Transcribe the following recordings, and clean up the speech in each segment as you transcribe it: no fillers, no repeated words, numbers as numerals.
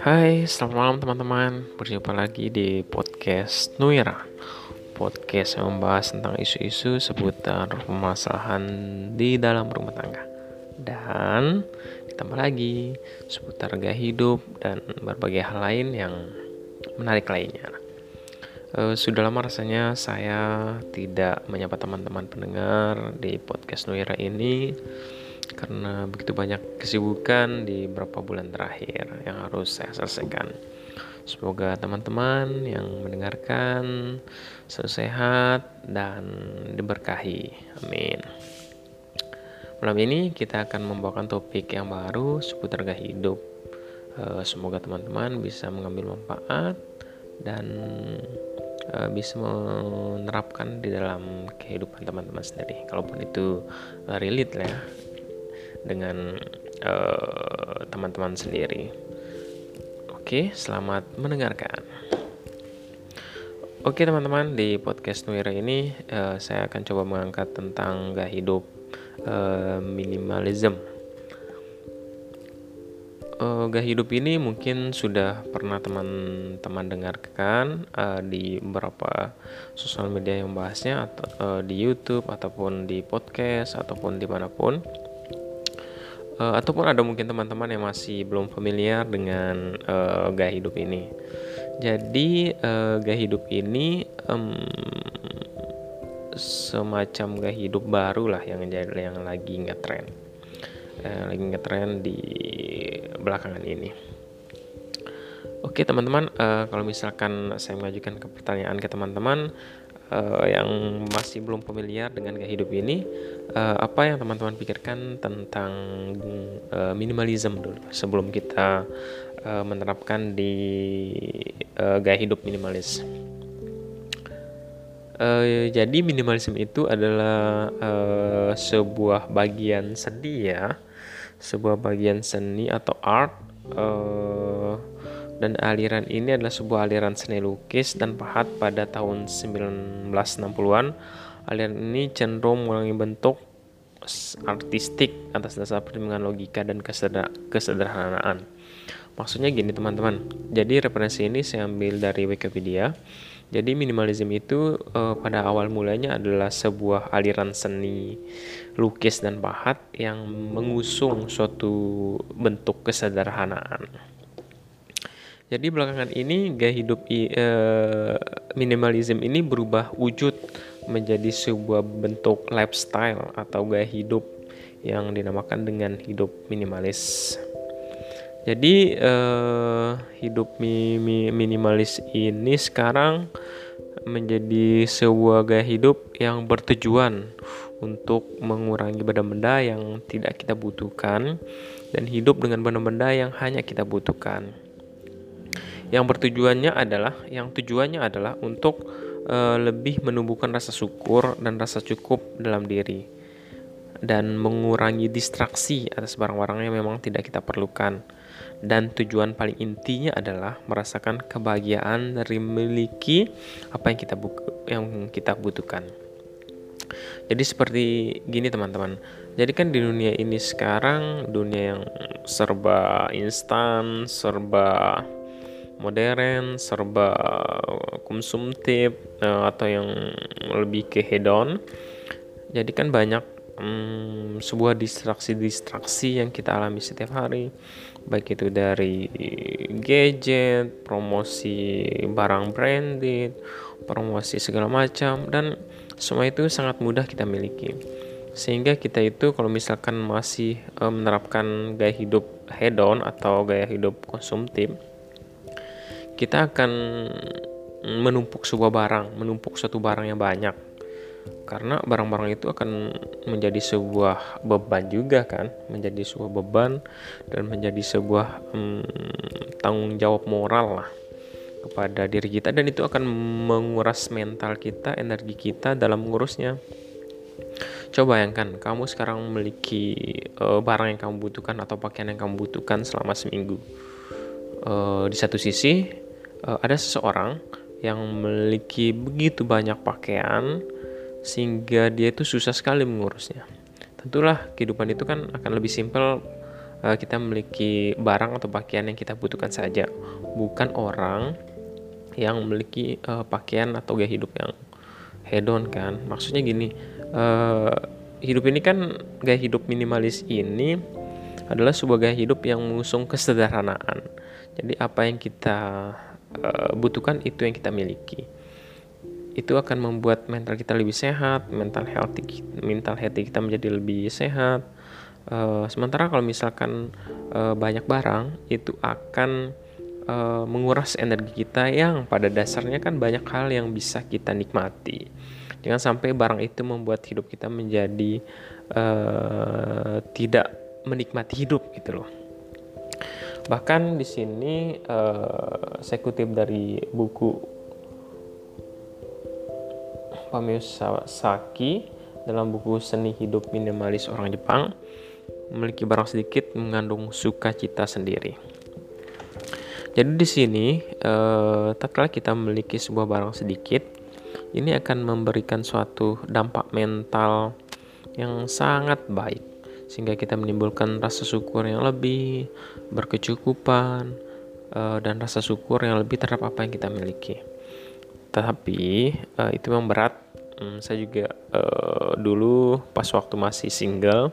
Hai, selamat malam teman-teman. Berjumpa lagi di podcast Nuira. Podcast yang membahas tentang isu-isu seputar permasalahan di dalam rumah tangga. Dan ditambah lagi seputar gaya hidup dan berbagai hal lain yang menarik lainnya. Sudah lama rasanya saya tidak menyapa teman-teman pendengar di podcast Nuira ini karena begitu banyak kesibukan di beberapa bulan terakhir yang harus saya selesaikan. Semoga teman-teman yang mendengarkan selalu sehat dan diberkahi. Amin. Malam ini kita akan membawakan topik yang baru seputar gaya hidup. Semoga teman-teman bisa mengambil manfaat dan bisa menerapkan di dalam kehidupan teman-teman sendiri, kalaupun itu relate lah ya dengan teman-teman sendiri. Oke, selamat mendengarkan. Oke teman-teman, di podcast Nuira ini saya akan coba mengangkat tentang gaya hidup minimalism. Gaya hidup ini mungkin sudah pernah teman-teman dengarkan di beberapa sosial media yang membahasnya, atau di YouTube ataupun di podcast ataupun dimanapun, ataupun ada mungkin teman-teman yang masih belum familiar dengan gaya hidup ini. Jadi gaya hidup ini semacam gaya hidup baru lah yang lagi ngetrend. Di belakangan ini. Oke teman-teman, kalau misalkan saya mengajukan pertanyaan ke teman-teman yang masih belum familiar dengan gaya hidup ini, apa yang teman-teman pikirkan tentang minimalism dulu sebelum kita menerapkan di gaya hidup minimalis. Jadi minimalisme itu adalah sebuah bagian seni ya, sebuah bagian seni atau art, dan aliran ini adalah sebuah aliran seni lukis dan pahat pada tahun 1960-an. Aliran ini cenderung mengurangi bentuk artistik atas dasar pertimbangan logika dan kesederhanaan. Maksudnya gini teman-teman, jadi referensi ini saya ambil dari Wikipedia. Jadi minimalisme itu pada awal mulanya adalah sebuah aliran seni lukis dan pahat yang mengusung suatu bentuk kesederhanaan. Jadi belakangan ini gaya hidup minimalisme ini berubah wujud menjadi sebuah bentuk lifestyle atau gaya hidup yang dinamakan dengan hidup minimalis. Jadi hidup minimalis ini sekarang menjadi sebuah gaya hidup yang bertujuan untuk mengurangi benda-benda yang tidak kita butuhkan dan hidup dengan benda-benda yang hanya kita butuhkan. Yang tujuannya adalah untuk lebih menumbuhkan rasa syukur dan rasa cukup dalam diri, dan mengurangi distraksi atas barang-barang yang memang tidak kita perlukan. Dan tujuan paling intinya adalah merasakan kebahagiaan dari memiliki apa yang kita butuhkan. Jadi seperti gini teman-teman. Jadi kan di dunia ini sekarang, dunia yang serba instan, serba modern, serba konsumtif, atau yang lebih ke hedon. Jadi kan banyak sebuah distraksi-distraksi yang kita alami setiap hari, baik itu dari gadget, promosi barang branded, promosi segala macam, dan semua itu sangat mudah kita miliki, sehingga kita itu kalau misalkan masih menerapkan gaya hidup hedon atau gaya hidup konsumtif, kita akan menumpuk suatu barang yang banyak, karena barang-barang itu akan menjadi sebuah beban juga kan, menjadi sebuah beban dan menjadi sebuah tanggung jawab moral lah kepada diri kita, dan itu akan menguras mental kita, energi kita dalam mengurusnya. Coba bayangkan kamu sekarang memiliki barang yang kamu butuhkan atau pakaian yang kamu butuhkan selama seminggu. Di satu sisi ada seseorang yang memiliki begitu banyak pakaian sehingga dia itu susah sekali mengurusnya. tentulah kehidupan itu kan akan lebih simpel. Kita memiliki barang atau pakaian yang kita butuhkan saja, bukan orang yang memiliki pakaian atau gaya hidup yang hedon kan. Maksudnya gini, hidup ini kan, gaya hidup minimalis ini adalah sebuah gaya hidup yang mengusung kesederhanaan. Jadi apa yang kita butuhkan itu yang kita miliki. Itu akan membuat mental kita lebih sehat, mental healthy kita menjadi lebih sehat. Sementara kalau misalkan banyak barang, itu akan menguras energi kita yang pada dasarnya kan banyak hal yang bisa kita nikmati. Jangan sampai barang itu membuat hidup kita menjadi tidak menikmati hidup gitu loh. Bahkan di sini saya kutip dari buku Miyosaki dalam buku Seni Hidup Minimalis Orang Jepang, memiliki barang sedikit mengandung sukacita sendiri. Jadi di sini tatkala kita memiliki sebuah barang sedikit, ini akan memberikan suatu dampak mental yang sangat baik, sehingga kita menimbulkan rasa syukur yang lebih, berkecukupan, dan rasa syukur yang lebih terhadap apa yang kita miliki. Tetapi itu memang berat. Saya juga dulu pas waktu masih single,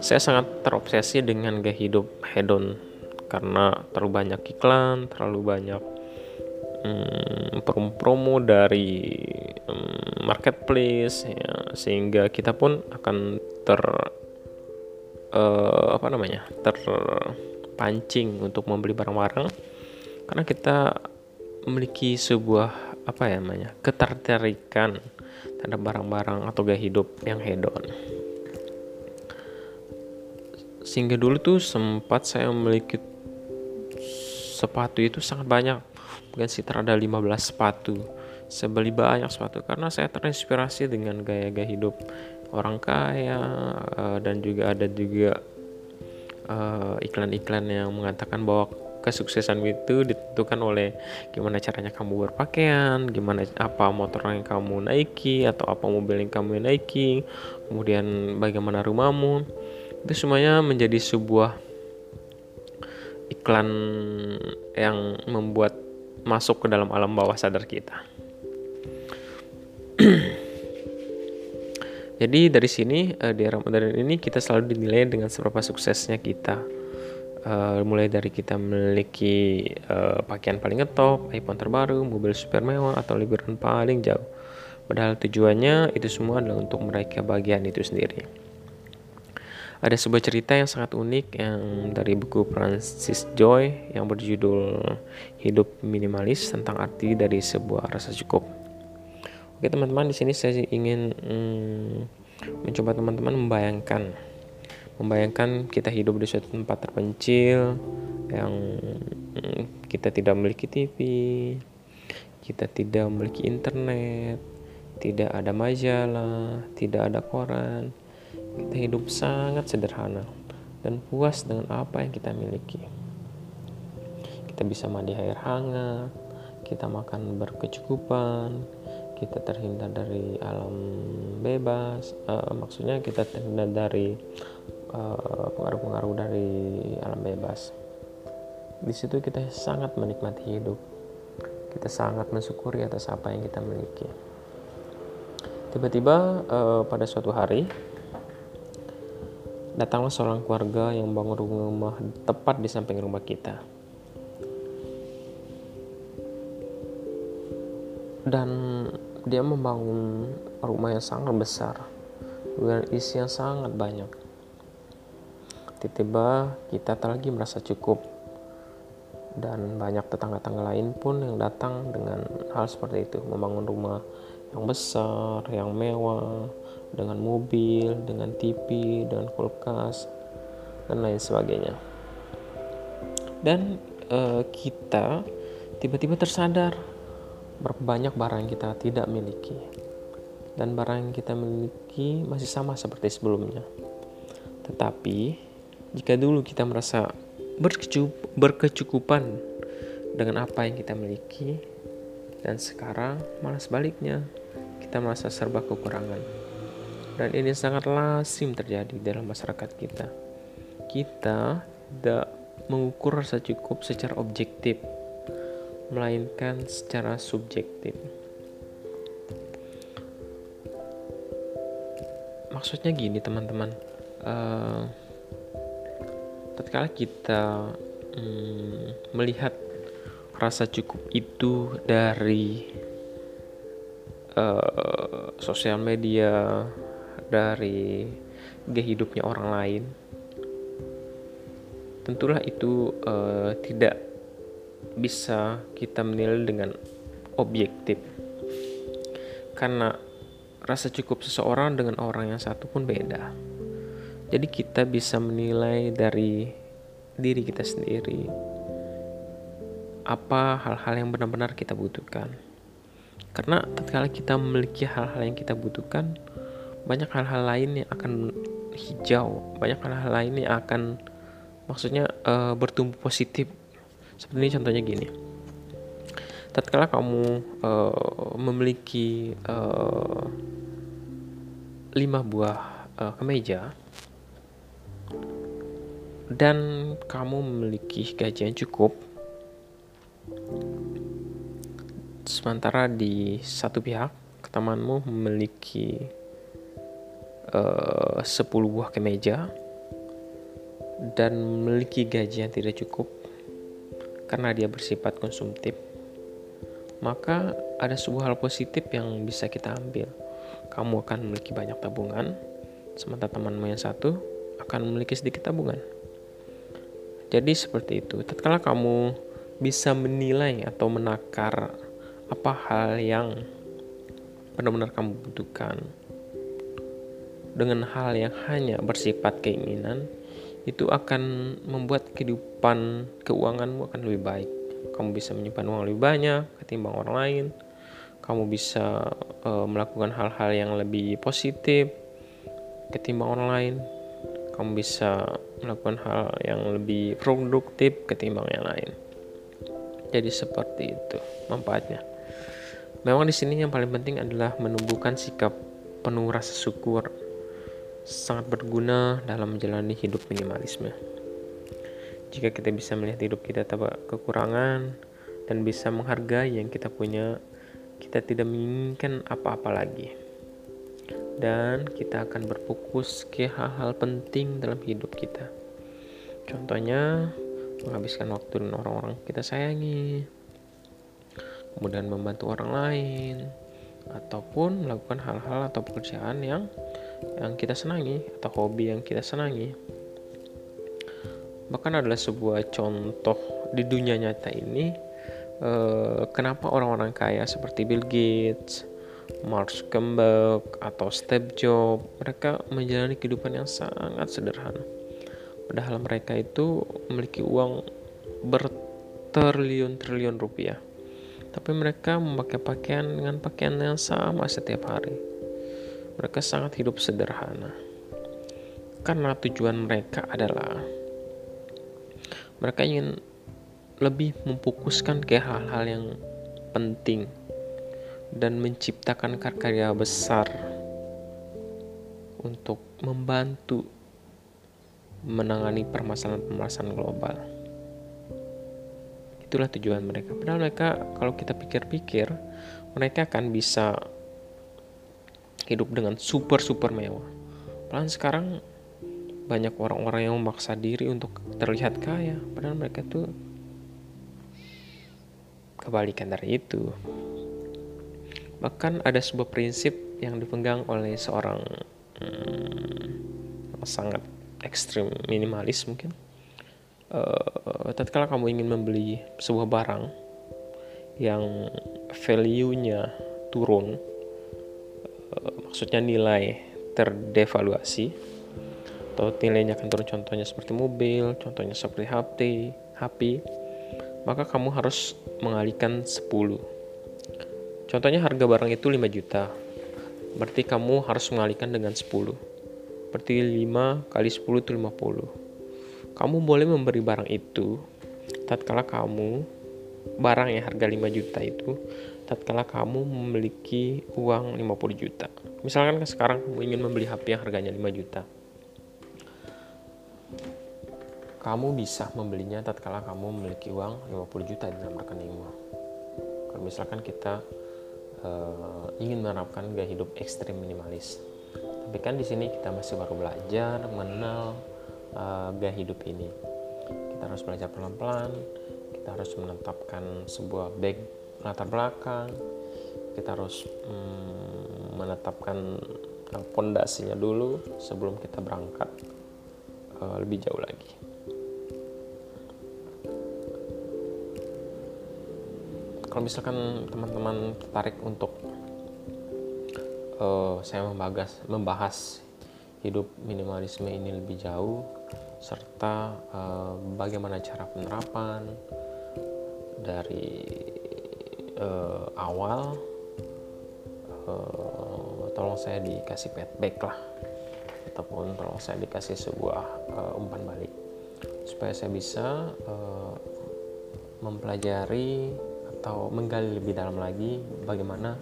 saya sangat terobsesi dengan gaya hidup hedon karena terlalu banyak iklan, terlalu banyak promo dari marketplace ya, sehingga kita pun akan terpancing untuk membeli barang-barang karena kita memiliki sebuah ketertarikan terhadap barang-barang atau gaya hidup yang hedon. Sehingga dulu tuh sempat saya memiliki sepatu itu sangat banyak, mungkin sekitar ada 15 sepatu. Saya beli banyak sepatu karena saya terinspirasi dengan gaya-gaya hidup orang kaya, dan juga ada juga iklan-iklan yang mengatakan bahwa kesuksesan itu ditentukan oleh gimana caranya kamu berpakaian, gimana apa motor yang kamu naiki atau apa mobil yang kamu naiki, kemudian bagaimana rumahmu. Itu semuanya menjadi sebuah iklan yang membuat masuk ke dalam alam bawah sadar kita. Jadi dari sini, di era modern ini kita selalu dinilai dengan seberapa suksesnya kita. Mulai dari kita memiliki pakaian paling ngetop, iPhone terbaru, mobil super mewah, atau liburan paling jauh. Padahal tujuannya itu semua adalah untuk meraih kebahagiaan itu sendiri. Ada sebuah cerita yang sangat unik yang dari buku Francis Joy yang berjudul Hidup Minimalis, tentang arti dari sebuah rasa cukup. Oke teman-teman, di sini saya ingin mencoba teman-teman membayangkan kita hidup di suatu tempat terpencil yang kita tidak memiliki TV, kita tidak memiliki internet, tidak ada majalah, tidak ada koran. Kita hidup sangat sederhana dan puas dengan apa yang kita miliki. Kita bisa mandi air hangat, kita makan berkecukupan, kita terhindar dari alam bebas, maksudnya kita terhindar dari pengaruh-pengaruh dari alam bebas. Di situ kita sangat menikmati hidup. Kita sangat mensyukuri atas apa yang kita miliki. Tiba-tiba pada suatu hari datanglah seorang keluarga yang bangun rumah tepat di samping rumah kita. Dan dia membangun rumah yang sangat besar dengan isi yang sangat banyak. Tiba-tiba kita lagi merasa cukup, dan banyak tetangga-tetangga lain pun yang datang dengan hal seperti itu, membangun rumah yang besar, yang mewah, dengan mobil, dengan TV, dengan kulkas, dan lain sebagainya. Dan kita tiba-tiba tersadar banyak barang yang kita tidak miliki, dan barang yang kita miliki masih sama seperti sebelumnya. Tetapi jika dulu kita merasa berkecukupan dengan apa yang kita miliki, dan sekarang malah sebaliknya, kita merasa serba kekurangan. Dan ini sangat lazim terjadi dalam masyarakat kita. Kita tidak mengukur rasa cukup secara objektif, melainkan secara subjektif. Maksudnya gini teman-teman, tatkala kita melihat rasa cukup itu dari sosial media, dari gaya hidupnya orang lain, tentulah itu tidak bisa kita menilai dengan objektif, karena rasa cukup seseorang dengan orang yang satu pun beda. Jadi kita bisa menilai dari diri kita sendiri apa hal-hal yang benar-benar kita butuhkan. Karena tatkala kita memiliki hal-hal yang kita butuhkan, banyak hal-hal lain yang akan hijau, banyak hal-hal lain yang akan, maksudnya bertumbuh positif. Seperti ini contohnya gini. Tatkala kamu memiliki 5 buah kemeja dan kamu memiliki gaji yang cukup, sementara di satu pihak temanmu memiliki 10 buah kemeja dan memiliki gaji yang tidak cukup karena dia bersifat konsumtif, maka ada sebuah hal positif yang bisa kita ambil. Kamu akan memiliki banyak tabungan, sementara temanmu yang satu akan memiliki sedikit tabungan. Jadi seperti itu. Tatkala kamu bisa menilai atau menakar apa hal yang benar-benar kamu butuhkan dengan hal yang hanya bersifat keinginan, itu akan membuat kehidupan keuanganmu akan lebih baik. Kamu bisa menyimpan uang lebih banyak ketimbang orang lain. Kamu bisa melakukan hal-hal yang lebih positif ketimbang orang lain. Kamu bisa melakukan hal yang lebih produktif ketimbang yang lain. Jadi seperti itu manfaatnya. Memang di sini yang paling penting adalah menumbuhkan sikap penuh rasa syukur. Sangat berguna dalam menjalani hidup minimalisme. Jika kita bisa melihat hidup kita tanpa kekurangan dan bisa menghargai yang kita punya, kita tidak menginginkan apa-apa lagi. Dan kita akan berfokus ke hal-hal penting dalam hidup kita. Contohnya, menghabiskan waktu dengan orang-orang kita sayangi, kemudian membantu orang lain, ataupun melakukan hal-hal atau pekerjaan yang kita senangi, atau hobi yang kita senangi. Bahkan adalah sebuah contoh di dunia nyata ini, kenapa orang-orang kaya seperti Bill Gates, Mark Zuckerberg, atau Steve Jobs, mereka menjalani kehidupan yang sangat sederhana. Padahal mereka itu memiliki uang bertriliun-triliun rupiah, tapi mereka memakai pakaian dengan pakaian yang sama setiap hari. Mereka sangat hidup sederhana, karena tujuan mereka adalah mereka ingin lebih memfokuskan ke hal-hal yang penting dan menciptakan karya besar untuk membantu menangani permasalahan-permasalahan global. Itulah tujuan mereka. Padahal mereka, kalau kita pikir-pikir, mereka akan bisa hidup dengan super-super mewah. Padahal sekarang banyak orang-orang yang memaksa diri untuk terlihat kaya, padahal mereka tuh kebalikan dari itu. Bahkan ada sebuah prinsip yang dipegang oleh seorang yang sangat ekstrim minimalis mungkin. Tatkala kamu ingin membeli sebuah barang yang value-nya turun, maksudnya nilai terdevaluasi atau nilainya akan turun, contohnya seperti mobil, contohnya seperti HP, maka kamu harus mengalihkan 10. Contohnya harga barang itu 5 juta. Berarti kamu harus mengalihkan dengan 10. Berarti 5 kali 10 itu 50. Kamu boleh memberi barang itu tatkala kamu, barang yang harga 5 juta itu, tatkala kamu memiliki uang 50 juta. Misalkan sekarang kamu ingin membeli HP yang harganya 5 juta. Kamu bisa membelinya tatkala kamu memiliki uang 50 juta di dalam rekeningmu. Kalau misalkan kita ingin menerapkan gaya hidup ekstrim minimalis. Tapi kan di sini kita masih baru belajar mengenal gaya hidup ini. Kita harus belajar pelan-pelan. Kita harus menetapkan sebuah latar belakang. Kita harus menetapkan fondasinya dulu sebelum kita berangkat lebih jauh lagi. Kalau misalkan teman-teman tertarik untuk saya membahas hidup minimalisme ini lebih jauh, serta bagaimana cara penerapan dari awal, tolong saya dikasih feedback lah, ataupun tolong saya dikasih sebuah umpan balik supaya saya bisa mempelajari atau menggali lebih dalam lagi bagaimana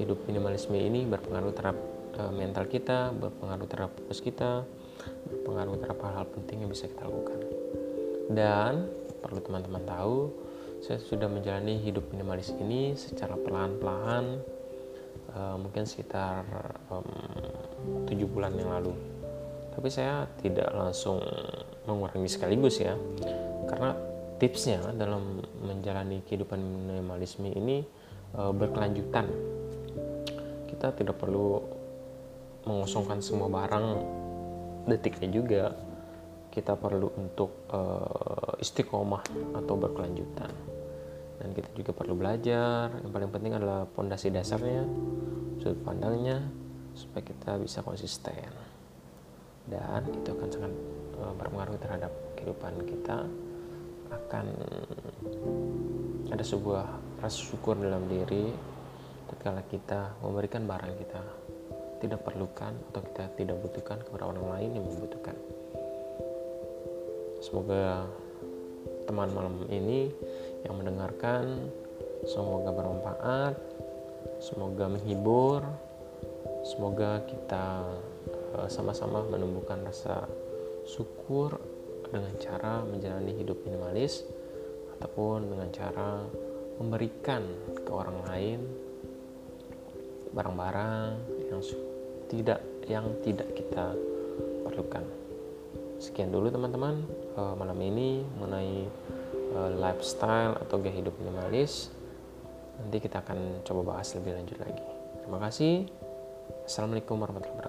hidup minimalisme ini berpengaruh terhadap mental kita, berpengaruh terhadap fokus kita, berpengaruh terhadap hal-hal penting yang bisa kita lakukan. Dan perlu teman-teman tahu, saya sudah menjalani hidup minimalis ini secara perlahan-lahan, mungkin sekitar 7 bulan yang lalu. Tapi saya tidak langsung mengurangi sekaligus ya, karena tipsnya dalam menjalani kehidupan minimalisme ini berkelanjutan. Kita tidak perlu mengosongkan semua barang detiknya juga. Kita perlu untuk istiqomah atau berkelanjutan. Dan kita juga perlu belajar. Yang paling penting adalah fondasi dasarnya, sudut pandangnya, supaya kita bisa konsisten. Dan itu akan sangat berpengaruh terhadap kehidupan kita. Akan ada sebuah rasa syukur dalam diri ketika kita memberikan barang kita tidak perlukan atau kita tidak butuhkan kepada orang lain yang membutuhkan. Semoga teman malam ini yang mendengarkan semoga bermanfaat, semoga menghibur, semoga kita sama-sama menumbuhkan rasa syukur dengan cara menjalani hidup minimalis ataupun dengan cara memberikan ke orang lain barang-barang yang tidak kita perlukan. Sekian dulu teman-teman malam ini mengenai lifestyle atau gaya hidup minimalis. Nanti kita akan coba bahas lebih lanjut lagi. Terima kasih. Assalamualaikum warahmatullahi wabarakatuh.